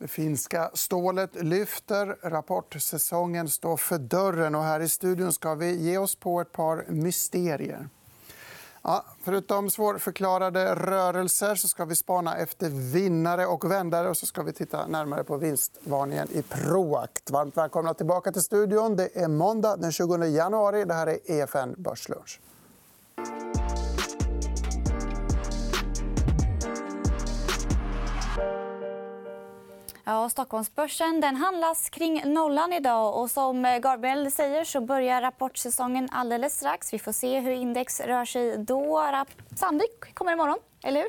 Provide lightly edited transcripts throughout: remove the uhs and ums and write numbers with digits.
Det finska stålet lyfter. Rapportsäsongen står för dörren. Och här i studion ska vi ge oss på ett par mysterier. Ja, förutom svårförklarade rörelser så ska vi spana efter vinnare och vändare. Och så ska vi titta närmare på vinstvarningen i Proact. Varmt välkomna tillbaka till studion. Det är måndag den 20 januari. Det här är EFN Börslunch. Ja, Stockholmsbörsen den handlas kring nollan idag och som Gabriel säger så börjar rapportsäsongen alldeles strax. Vi får se hur index rör sig då. Sandvik kommer imorgon, eller hur?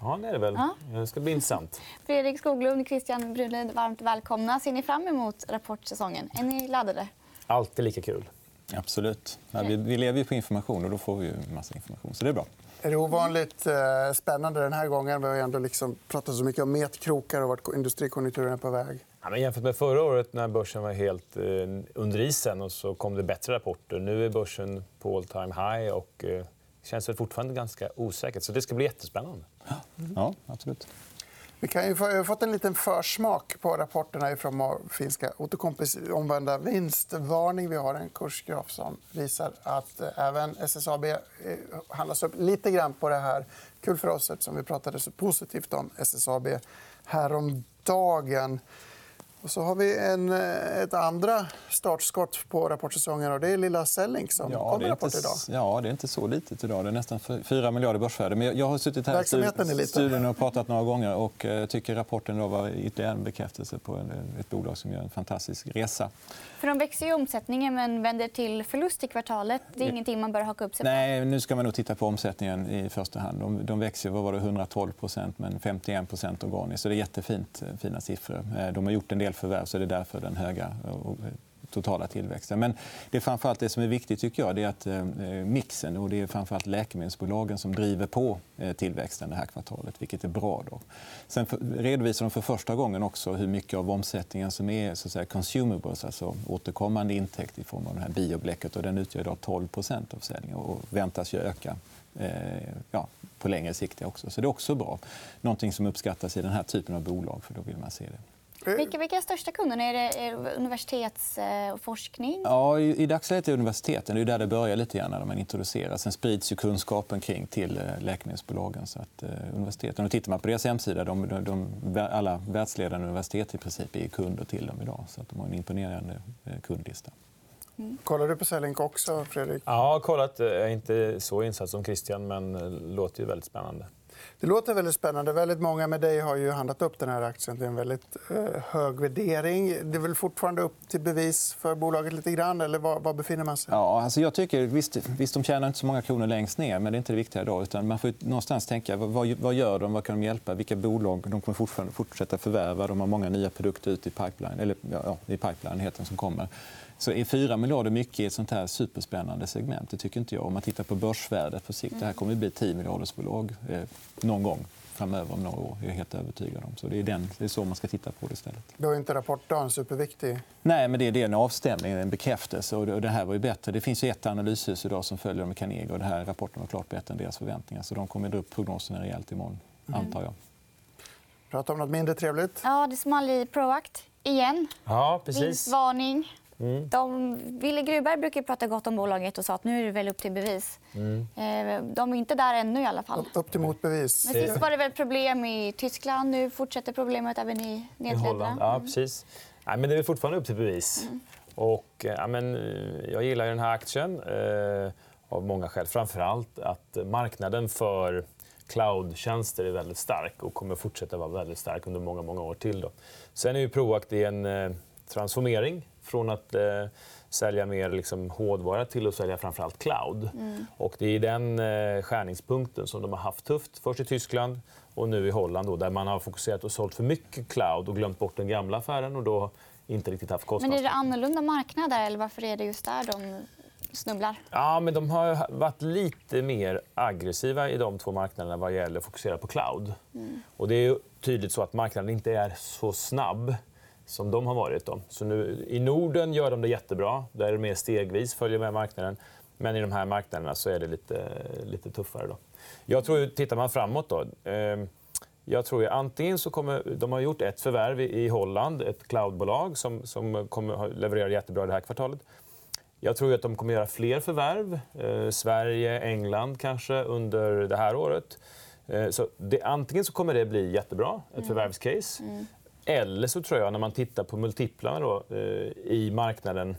Ja, det är det väl. Ja. Det ska bli intressant. Fredrik Skoglund, Christian Brunlid, varmt välkomna. Ser ni fram emot rapportsäsongen? Är ni laddade? Alltid lika kul. Absolut. Ja, vi lever ju på information och då får vi ju massa information. Så det är bra. Det är ovanligt spännande den här gången. Vi har ändå liksom pratat så mycket om metkrokar och vart industrikonjunkturen är på väg. Ja, men jämfört med förra året när börsen var helt under isen och så kom det bättre rapporter. Nu är börsen på all time high och känns det fortfarande ganska osäkert. Så det ska bli jättespännande. Ja, absolut. Vi har fått en liten försmak på rapporterna från finska Autokomps omvända vinstvarning. Vi har en kursgraf som visar att även SSAB handlas upp lite grann på det här. Kul för oss eftersom vi pratade så positivt om SSAB häromdagen. Och så har vi ett andra startskott på rapportsäsongen. Och det är lilla Selling som kommer rapport idag. Ja, det är inte så litet idag. Det är nästan 4 miljarder börsvärde. Men jag har suttit här i studion och pratat några gånger. Och tycker rapporten då var ytterligare en bekräftelse på ett bolag som gör en fantastisk resa. För de växer ju omsättningen men vänder till förlust i kvartalet. Det är ingenting man bör haka upp sig på. Nej, nu ska man nog titta på omsättningen i första hand. De växer vad var det, 112% men 51% organiskt. Så det är jättefint, fina siffror. De har gjort en del förvärv, så det är därför den höga totala tillväxten. Men det är framförallt det som är viktigt tycker jag, det är att mixen och det är framförallt läkemedelsbolagen som driver på tillväxten det här kvartalet, vilket är bra då. Sen redovisar de för första gången också hur mycket av omsättningen som är så att säga consumables, alltså återkommande intäkt i form av det här biobläcket, och den utgör idag 12% av försäljningen och väntas ju öka på längre sikt också. Så det är också bra. Någonting som uppskattas i den här typen av bolag, för då vill man se det. Vilka största kunderna? Är det universitetsforskning? Ja, i dagsläget är universiteten. Det är där det börjar lite grann när man introducerar. Sen sprids ju kunskapen kring till läkemedelsbolagen. Så att universiteten, och tittar man på deras hemsida, alla världsledande universitet i princip är kunder till dem idag. Så att de har en imponerande kundlista. Mm. Kollar du på Selling också, Fredrik? Ja, jag har kollat. Jag är inte så insatt som Christian, men det låter ju väldigt spännande. Det låter väldigt spännande. Väldigt många med dig har ju handlat upp den här aktien till en väldigt hög värdering. Det är väl fortfarande upp till bevis för bolaget lite grann, eller vad befinner man sig? Ja, alltså jag tycker visst de tjänar inte så många kronor längst ner, men det är inte det viktiga idag, utan man får någonstans tänka vad gör de, vad kan de hjälpa, vilka bolag de kommer fortfarande fortsätta förvärva, de har många nya produkter ut i pipeline eller i pipeline-heten som kommer. Så är 4 miljarder mycket i ett sånt här superspännande segment? Det tycker inte jag. Om man tittar på börsvärdet på sikt, det här kommer att bli 10 miljarders bolag någon gång framöver om några år. Jag är helt övertygad om. Så det är så man ska titta på det istället. Då är inte rapporten superviktig? Nej, men det är en avstämning, en bekräftelse. Och det här var ju bättre. Det finns ju ett analyshus idag som följer med Carnegie. Och det här rapporten var klart bättre än deras förväntningar. Så de kommer att dra upp prognoserna rejält imorgon, antar jag. Prata om något mindre trevligt. Ja, det small i Proact igen. Ja, precis. Vinstvarning. Wille Gruberg brukar prata gott om bolaget och sa att nu är det väl upp till bevis. De är inte där ännu i alla fall. Upp till motbevis. Men sist var det väl problem i Tyskland. Nu fortsätter problemet även i Nederländerna. Ja, precis. Nej, men det är fortfarande upp till bevis. Och, jag gillar ju den här aktien av många skäl. Framförallt att marknaden för cloud-tjänster är väldigt stark och kommer fortsätta vara väldigt stark under många år till. Då. Sen är ju Proact en transformering från att sälja mer liksom hårdvara till att sälja framförallt cloud. Och det är den skärningspunkten som de har haft tufft, först i Tyskland och nu i Holland då, där man har fokuserat och sålt för mycket cloud och glömt bort den gamla affären och då inte riktigt haft kostnader. Men är det annorlunda marknader eller varför är det just där de snubblar? Ja, men de har varit lite mer aggressiva i de två marknaderna vad gäller att fokusera på cloud. Och det är tydligt så att marknaden inte är så snabb som de har varit. Då. Så nu, i Norden gör de det jättebra. Där är det mer stegvis, följer med marknaden. Men i de här marknaderna så är det lite tuffare. Då. Jag tror, tittar man framåt, då, Jag tror ju antingen så kommer de har gjort ett förvärv i Holland, ett cloudbolag som kommer leverera jättebra det här kvartalet. Jag tror att de kommer göra fler förvärv, Sverige, England kanske under det här året. Så det, antingen så kommer det bli jättebra, ett förvärvscase. Eller så tror jag när man tittar på multiplarna då, i marknaden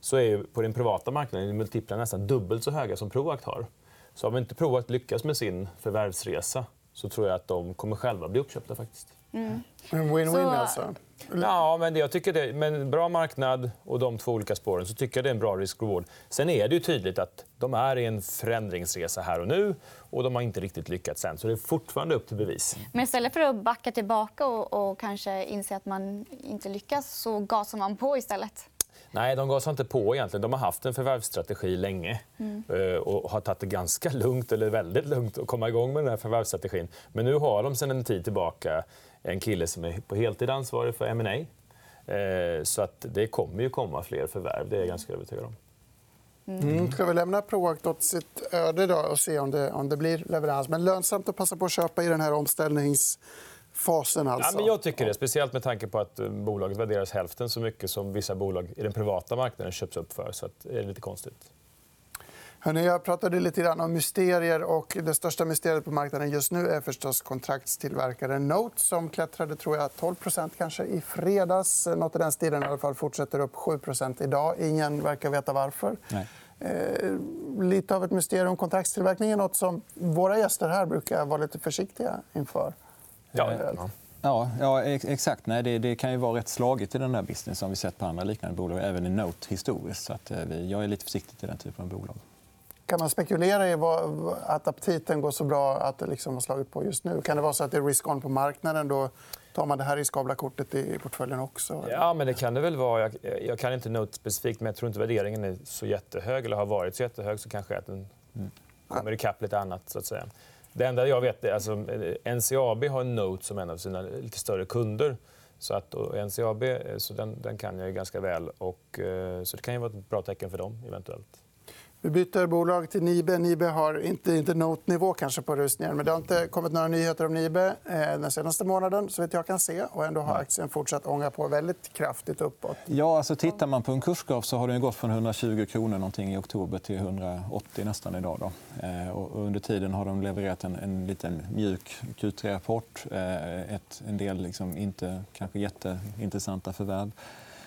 så är ju på den privata marknaden multiplarna nästan dubbelt så höga som Proact har. Så om inte Proact lyckas med sin förvärvsresa så tror jag att de kommer själva bli uppköpta faktiskt. En win-win så... alltså? Ja, men jag tycker det men bra marknad och de två olika spåren så tycker jag det är en bra risk-reward. Sen är det ju tydligt att de är i en förändringsresa här och nu och de har inte riktigt lyckats än. Så det är fortfarande upp till bevis. Men istället för att backa tillbaka och kanske inse att man inte lyckas så gasar man på istället. Nej, de gasar inte på egentligen. De har haft en förvärvsstrategi länge och har tagit det ganska lugnt eller väldigt lugnt att komma igång med den här förvärvsstrategin. Men nu har de sedan en tid tillbaka en kille som är på heltid ansvarig för M&A. Så att det kommer ju komma fler förvärv, det är jag ganska övertygad om. Ska vi lämna Proact åt sitt öde då och se om det blir leverans. Men lönsamt att passa på att köpa i den här omställningsfasen alltså. Ja, men jag tycker det, speciellt med tanke på att bolaget värderas hälften så mycket som vissa bolag i den privata marknaden köps upp för. Så att det är lite konstigt. Hörrni, jag pratade lite grann om mysterier och det största mysteriet på marknaden just nu är förstås kontraktstillverkaren Note som klättrade tror jag 12% kanske i fredags. Något i den stilen i alla fall fortsätter upp 7% idag. Ingen verkar veta varför. Nej. Lite av ett mysterium om kontraktstillverkning är något som våra gäster här brukar vara lite försiktiga inför. Ja, exakt. Nej, det kan ju vara rätt slagigt i den här businessen som vi sett på andra liknande bolag även i Note historiskt. Så att jag är lite försiktig i den typen av bolag. Kan man spekulera i att aptiten går så bra att det liksom har slagit på just nu? Kan det vara så att det är risk-on på marknaden? Då tar man det här riskabla kortet i portföljen också? Eller? Ja, men det kan det väl vara. Jag kan inte Note specifikt, men jag tror inte värderingen är så jättehög eller har varit så jättehög. Så kanske att den kommer ikapp lite annat, så att säga. Det enda jag vet är alltså, NCAB har Note som en av sina lite större kunder. Så att, och NCAB så den kan jag ju ganska väl. Och, så det kan ju vara ett bra tecken för dem eventuellt. Vi byter bolag till Nibe. Nibe har inte Note-nivå kanske på rusningen, men det har inte kommit några nyheter om Nibe den senaste månaden så vet jag kan se och ändå har aktien fortsatt ånga på väldigt kraftigt uppåt. Ja, alltså tittar man på en kursgraf så har den gått från 120 kronor någonting i oktober till 180 nästan idag då. Och under tiden har de levererat en liten mjuk Q3-rapport, en del liksom inte kanske jätteintressanta förvärv.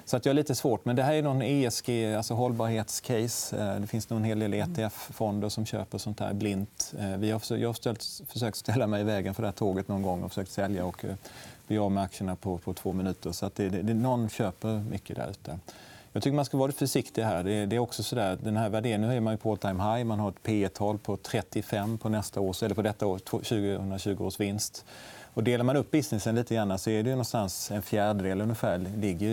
Så att jag är lite svårt, men det här är någon ESG, alltså hållbarhetscase. Det finns nog en hel del ETF-fonder som köper sånt här blint. Jag har försökt ställa mig i vägen för det här tåget någon gång och försökt sälja och bli av med aktierna på 2 minuter. Så att någon köper mycket där ute. Jag tycker man ska vara försiktig här. Det är också så där, den här värderingen, nu är man ju på all time high. Man har ett P/E-tal på 35 på nästa års, eller på detta år 2020 års vinst. Och delar man upp businessen lite grann så är det någonstans en fjärdedel ungefär ligger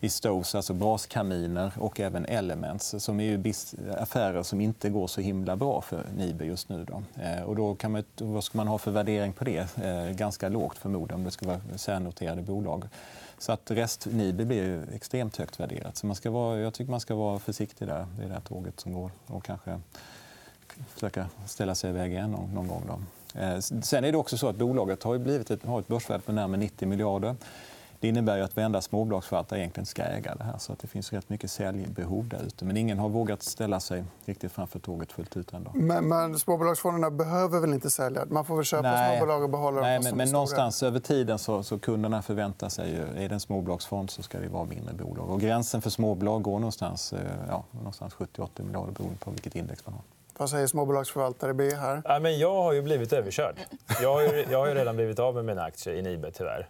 i Stoes, alltså braskaminer och även Elements som är ju affärer som inte går så himla bra för Nibe just nu. Då. Och då kan man, vad ska man ha för värdering på det? Ganska lågt förmodligen om det ska vara särnoterade bolag. Så att rest Nibe blir ju extremt högt värderat. Så jag tycker man ska vara försiktig där i det här tåget som går och kanske försöka ställa sig iväg igen någon gång. Då. Sen är det också så att bolaget har ett börsvärde på närmare 90 miljarder. Det innebär ju att varenda småbolagsförvaltare egentligen ska äga det här. Så att det finns rätt mycket säljbehov där ute. Men ingen har vågat ställa sig riktigt framför tåget fullt ut ändå. Men småbolagsfonderna behöver väl inte sälja? Man får väl köpa småbolag och behålla dem som men någonstans över tiden så kunderna förväntar sig ju, är det en småbolagsfond så ska det vara mindre bolag. Och gränsen för småbolag går någonstans 70-80 miljarder beroende på vilket index man har. Vad säger småbolagsförvaltare B här? Ja, men jag har ju blivit överkörd. Jag har ju redan blivit av med mina aktier i Nibe tyvärr.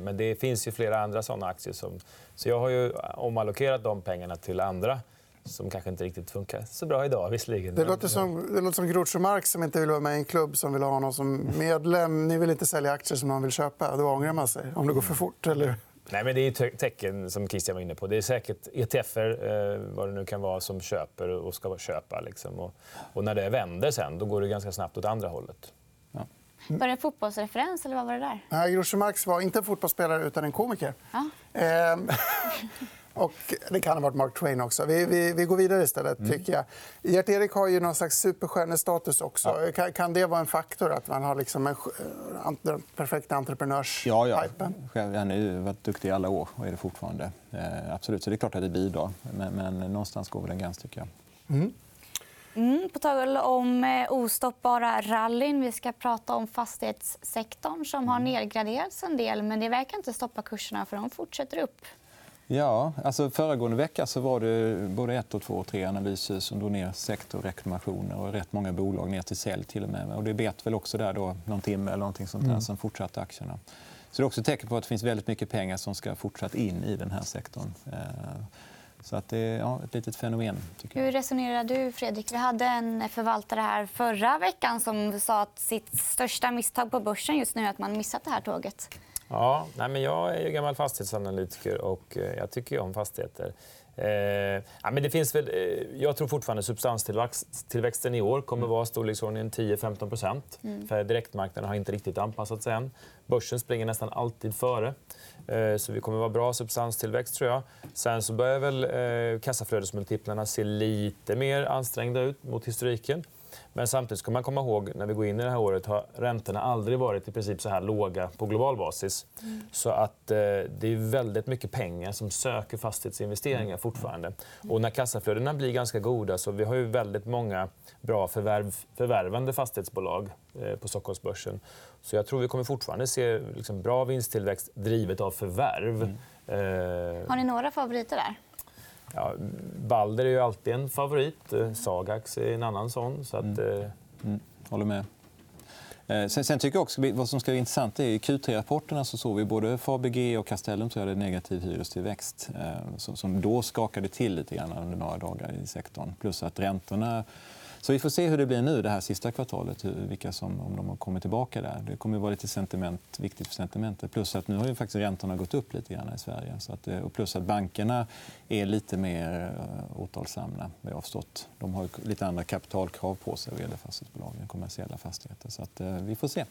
Men det finns ju flera andra såna aktier som så jag har ju omallokerat de pengarna till andra som kanske inte riktigt funkar så bra idag visserligen. Det låter som Groucho Marx som inte vill vara med i en klubb som vill ha någon som medlem. Ni vill inte sälja aktier som någon vill köpa. Då ångrar man sig om det går för fort eller. Nej, men det är ju tecken som Christian var inne på. Det är säkert ETF:er vad det nu kan vara som köper och ska köpa liksom. Och när det vänder sen då går det ganska snabbt åt andra hållet. Ja. Var det en fotbollsreferens eller vad var det där? Nej, Roger Josefsson var inte en fotbollsspelare utan en komiker. Ja. Och det kan ha varit Mark Twain också. Vi går vidare istället, tycker jag. Gert-Erik har ju någon slags superstjärnestatus också. Ja. Kan det vara en faktor att man har liksom den perfekta entreprenörstypen? Ja. Han har ju varit duktig i alla år och är det fortfarande. Absolut. Så det är klart att det bidrar. Men någonstans går väl en gräns, tycker jag. På tal om ostoppbara rallyn. Vi ska prata om fastighetssektorn som har nedgraderats en del. Men det verkar inte stoppa kurserna, för de fortsätter upp. Ja, alltså föregående vecka så var det både 1, 2 och 3 analyser som drog ner sektorrekommendationer och rätt många bolag ner till sälj till och med. Och det bet väl också där då någon timme eller någonting sånt där som fortsatte aktierna. Så det är också ett tecken på att det finns väldigt mycket pengar som ska fortsatt in i den här sektorn. Så att det är ett litet fenomen, tycker jag. Hur resonerar du, Fredrik? Vi hade en förvaltare här förra veckan som sa att sitt största misstag på börsen just nu är att man missat det här tåget. Ja, nej, men jag är ju gammal fastighetsanalytiker och jag tycker ju om fastigheter. Men det finns väl, jag tror fortfarande att substanstillväxten i år kommer att vara storleksordningen 10-15%. För direktmarknaden har inte riktigt anpassat sig än. Börsen springer nästan alltid före. Så vi kommer att vara bra substanstillväxt, tror jag. Sen så börjar väl kassaflödesmultiplarna se lite mer ansträngda ut mot historiken. Men samtidigt ska man komma ihåg när vi går in i det här året har räntorna aldrig varit i princip så här låga på global basis. Så att det är väldigt mycket pengar som söker fastighetsinvesteringar fortfarande. Och när kassaflödena blir ganska goda så vi har ju väldigt många bra förvärvande fastighetsbolag på Stockholmsbörsen. Så jag tror vi kommer fortfarande se liksom bra vinsttillväxt drivet av förvärv. Har ni några favoriter där? Ja, Balder är ju alltid en favorit. Sagax är en annan sån. Så att, håller med. Sen tycker jag också vad som ska vara intressant är i Q3-rapporterna så såg vi både FBG och Castellum så hade negativ hyrestillväxt som då skakade till lite grann under några dagar i sektorn. Plus att räntorna... Så vi får se hur det blir nu det här sista kvartalet, vilka som om de har kommit tillbaka där. Det kommer att vara lite viktigt för sentimentet. Plus att nu har ju faktiskt räntorna gått upp lite grann i Sverige. Så att, och plus att bankerna är lite mer återhållsamma, vad jag har förstått. De har lite andra kapitalkrav på sig vad gäller fastighetsbolagen, kommersiella fastigheter. Så att, vi får se.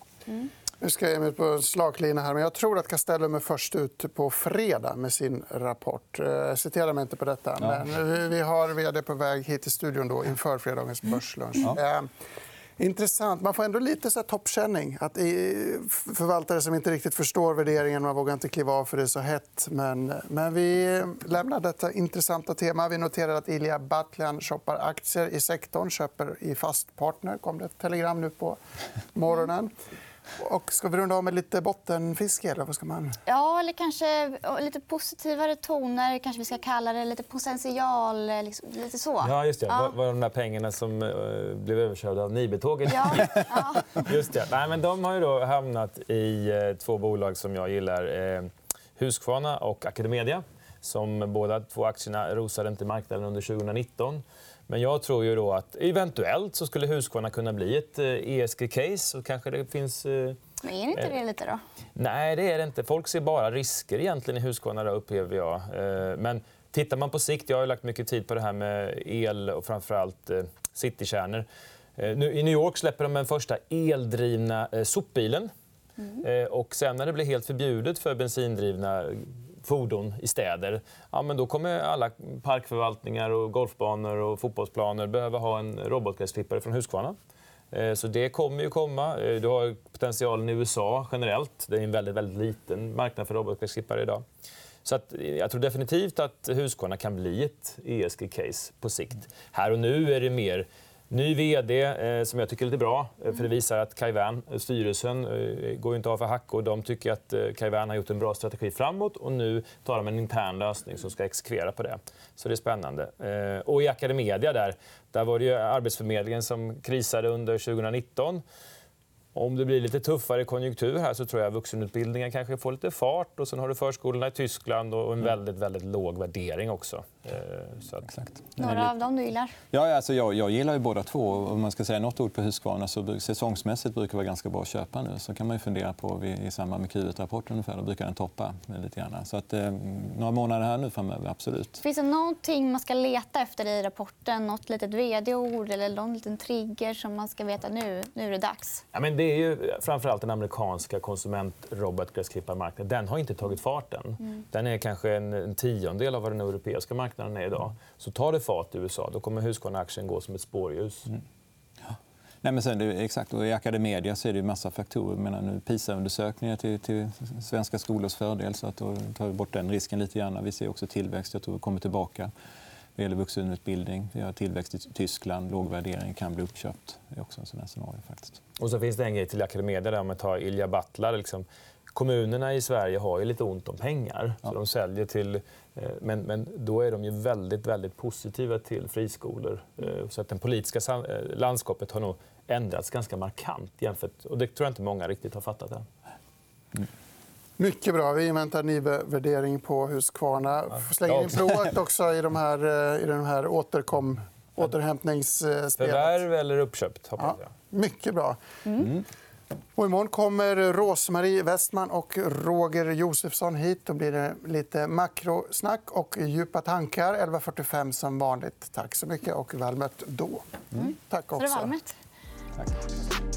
Nu ska jag ge mig på en slaklina här, men jag tror att Castellum är först ut på fredag med sin rapport. Citera mig inte på detta. Ja. Men vi har vd på väg hit till studion då inför fredagens börslunch. Ja. Intressant. Man får ändå lite så här toppkänning. Att förvaltare som inte riktigt förstår värderingen, man vågar inte kliva av för det är så hett. Men vi lämnar detta intressanta tema. Vi noterar att Ilija Batljan shoppar aktier i sektorn, köper i Fast Partner. Kom det ett telegram nu på morgonen. Och ska vi runda av med lite bottenfiske? Eller vad ska man... Ja, eller kanske lite positivare toner. Kanske vi ska kalla det lite potential. Liksom, lite så. Ja, just det. Ja. Var de där pengarna som blev överkörda av Nibe-tåget. Ja. Ja. Just det. Nej, men de har ju då hamnat i två bolag som jag gillar. Husqvarna och Academedia. Som båda två aktierna rosade inte i marknaden under 2019. Men jag tror ju då att eventuellt så skulle Husqvarna kunna bli ett ESG-case. Och kanske det finns... Men är det inte det lite då? Nej, det är det inte. Folk ser bara risker egentligen i Husqvarna, upplever jag. Men tittar man på sikt, jag har ju lagt mycket tid på det här med el och framförallt citykärnor. Nu, i New York släpper de den första eldrivna sopbilen. Och sen när det blir helt förbjudet för bensindrivna fordon i städer, ja, men då kommer alla parkförvaltningar och golfbanor och fotbollsplaner behöva ha en robotgräsklippare från Husqvarna. Så det kommer ju komma. Du har potentialen i USA generellt. Det är en väldigt, väldigt liten marknad för robotgräsklippare idag. Så att jag tror definitivt att Husqvarna kan bli ett ESG-case på sikt. Här och nu är det mer ny vd som jag tycker är lite bra. För det visar att Kaivan, styrelsen, går inte av för hack. Och de tycker att Kaivan har gjort en bra strategi framåt. Och nu tar de en intern lösning som ska exekvera på det. Så det är spännande. Och i Academedia där var det ju Arbetsförmedlingen som krisade under 2019. Om det blir lite tuffare konjunktur här så tror jag vuxenutbildningen kanske får lite fart. Och sen har du förskolorna i Tyskland och en väldigt, väldigt låg värdering också. Så att... Exakt. Några av dem du gillar? Ja, alltså jag gillar ju båda två. Om man ska säga något ord på Husqvarna så säsongsmässigt brukar det vara ganska bra att köpa nu. Så kan man ju fundera på i samband med Q1-rapporten ungefär. Då brukar den toppa lite grann. Så att, några månader här nu framöver, absolut. Finns det någonting man ska leta efter i rapporten? Något litet vd-ord eller någon liten trigger som man ska veta nu är det dags? Ja, men det är ju framförallt den amerikanska konsumentrobotgräsklipparmarknaden. Den har inte tagit farten. Den är kanske en tiondel av vad den europeiska marknaden är idag. Så tar det fart i USA, då kommer Husqvarna-aktien gå som ett spårljus. Ja. Nej, men sen, exakt, och i Academedia så är det en massa faktorer. Men nu PISA-undersökningar till svenska skolors fördel, så att då tar vi bort den risken lite grann. Vi ser också tillväxt, jag tror vi kommer tillbaka. Det gäller vuxenutbildning. Vi har tillväxt i Tyskland. Lågvärdering kan bli uppköpt. Det är också en sån här scenario faktiskt. Och så finns det en grej till Academedia där man tar Ilija Batljan. Liksom. Kommunerna i Sverige har ju lite ont om pengar. Ja. Så de säljer till, men då är de ju väldigt positiva till friskolor. Så att det politiska landskapet har nog ändrats ganska markant jämfört. Och det tror jag inte många riktigt har fattat än. Mm. Mycket bra. Vi inväntar Nibe-värdering på Husqvarna. Slänger in Proact också i de här, återhämtningsspelet. Förvärv eller uppköpt, hoppas jag. Ja, mycket bra. Mm. Och imorgon kommer Rose-Marie Westman och Roger Josefsson hit. Då blir det lite makrosnack och djupa tankar. 11.45 som vanligt. Tack så mycket och välmött då. Mm. Tack också. För det var välmött. Tack.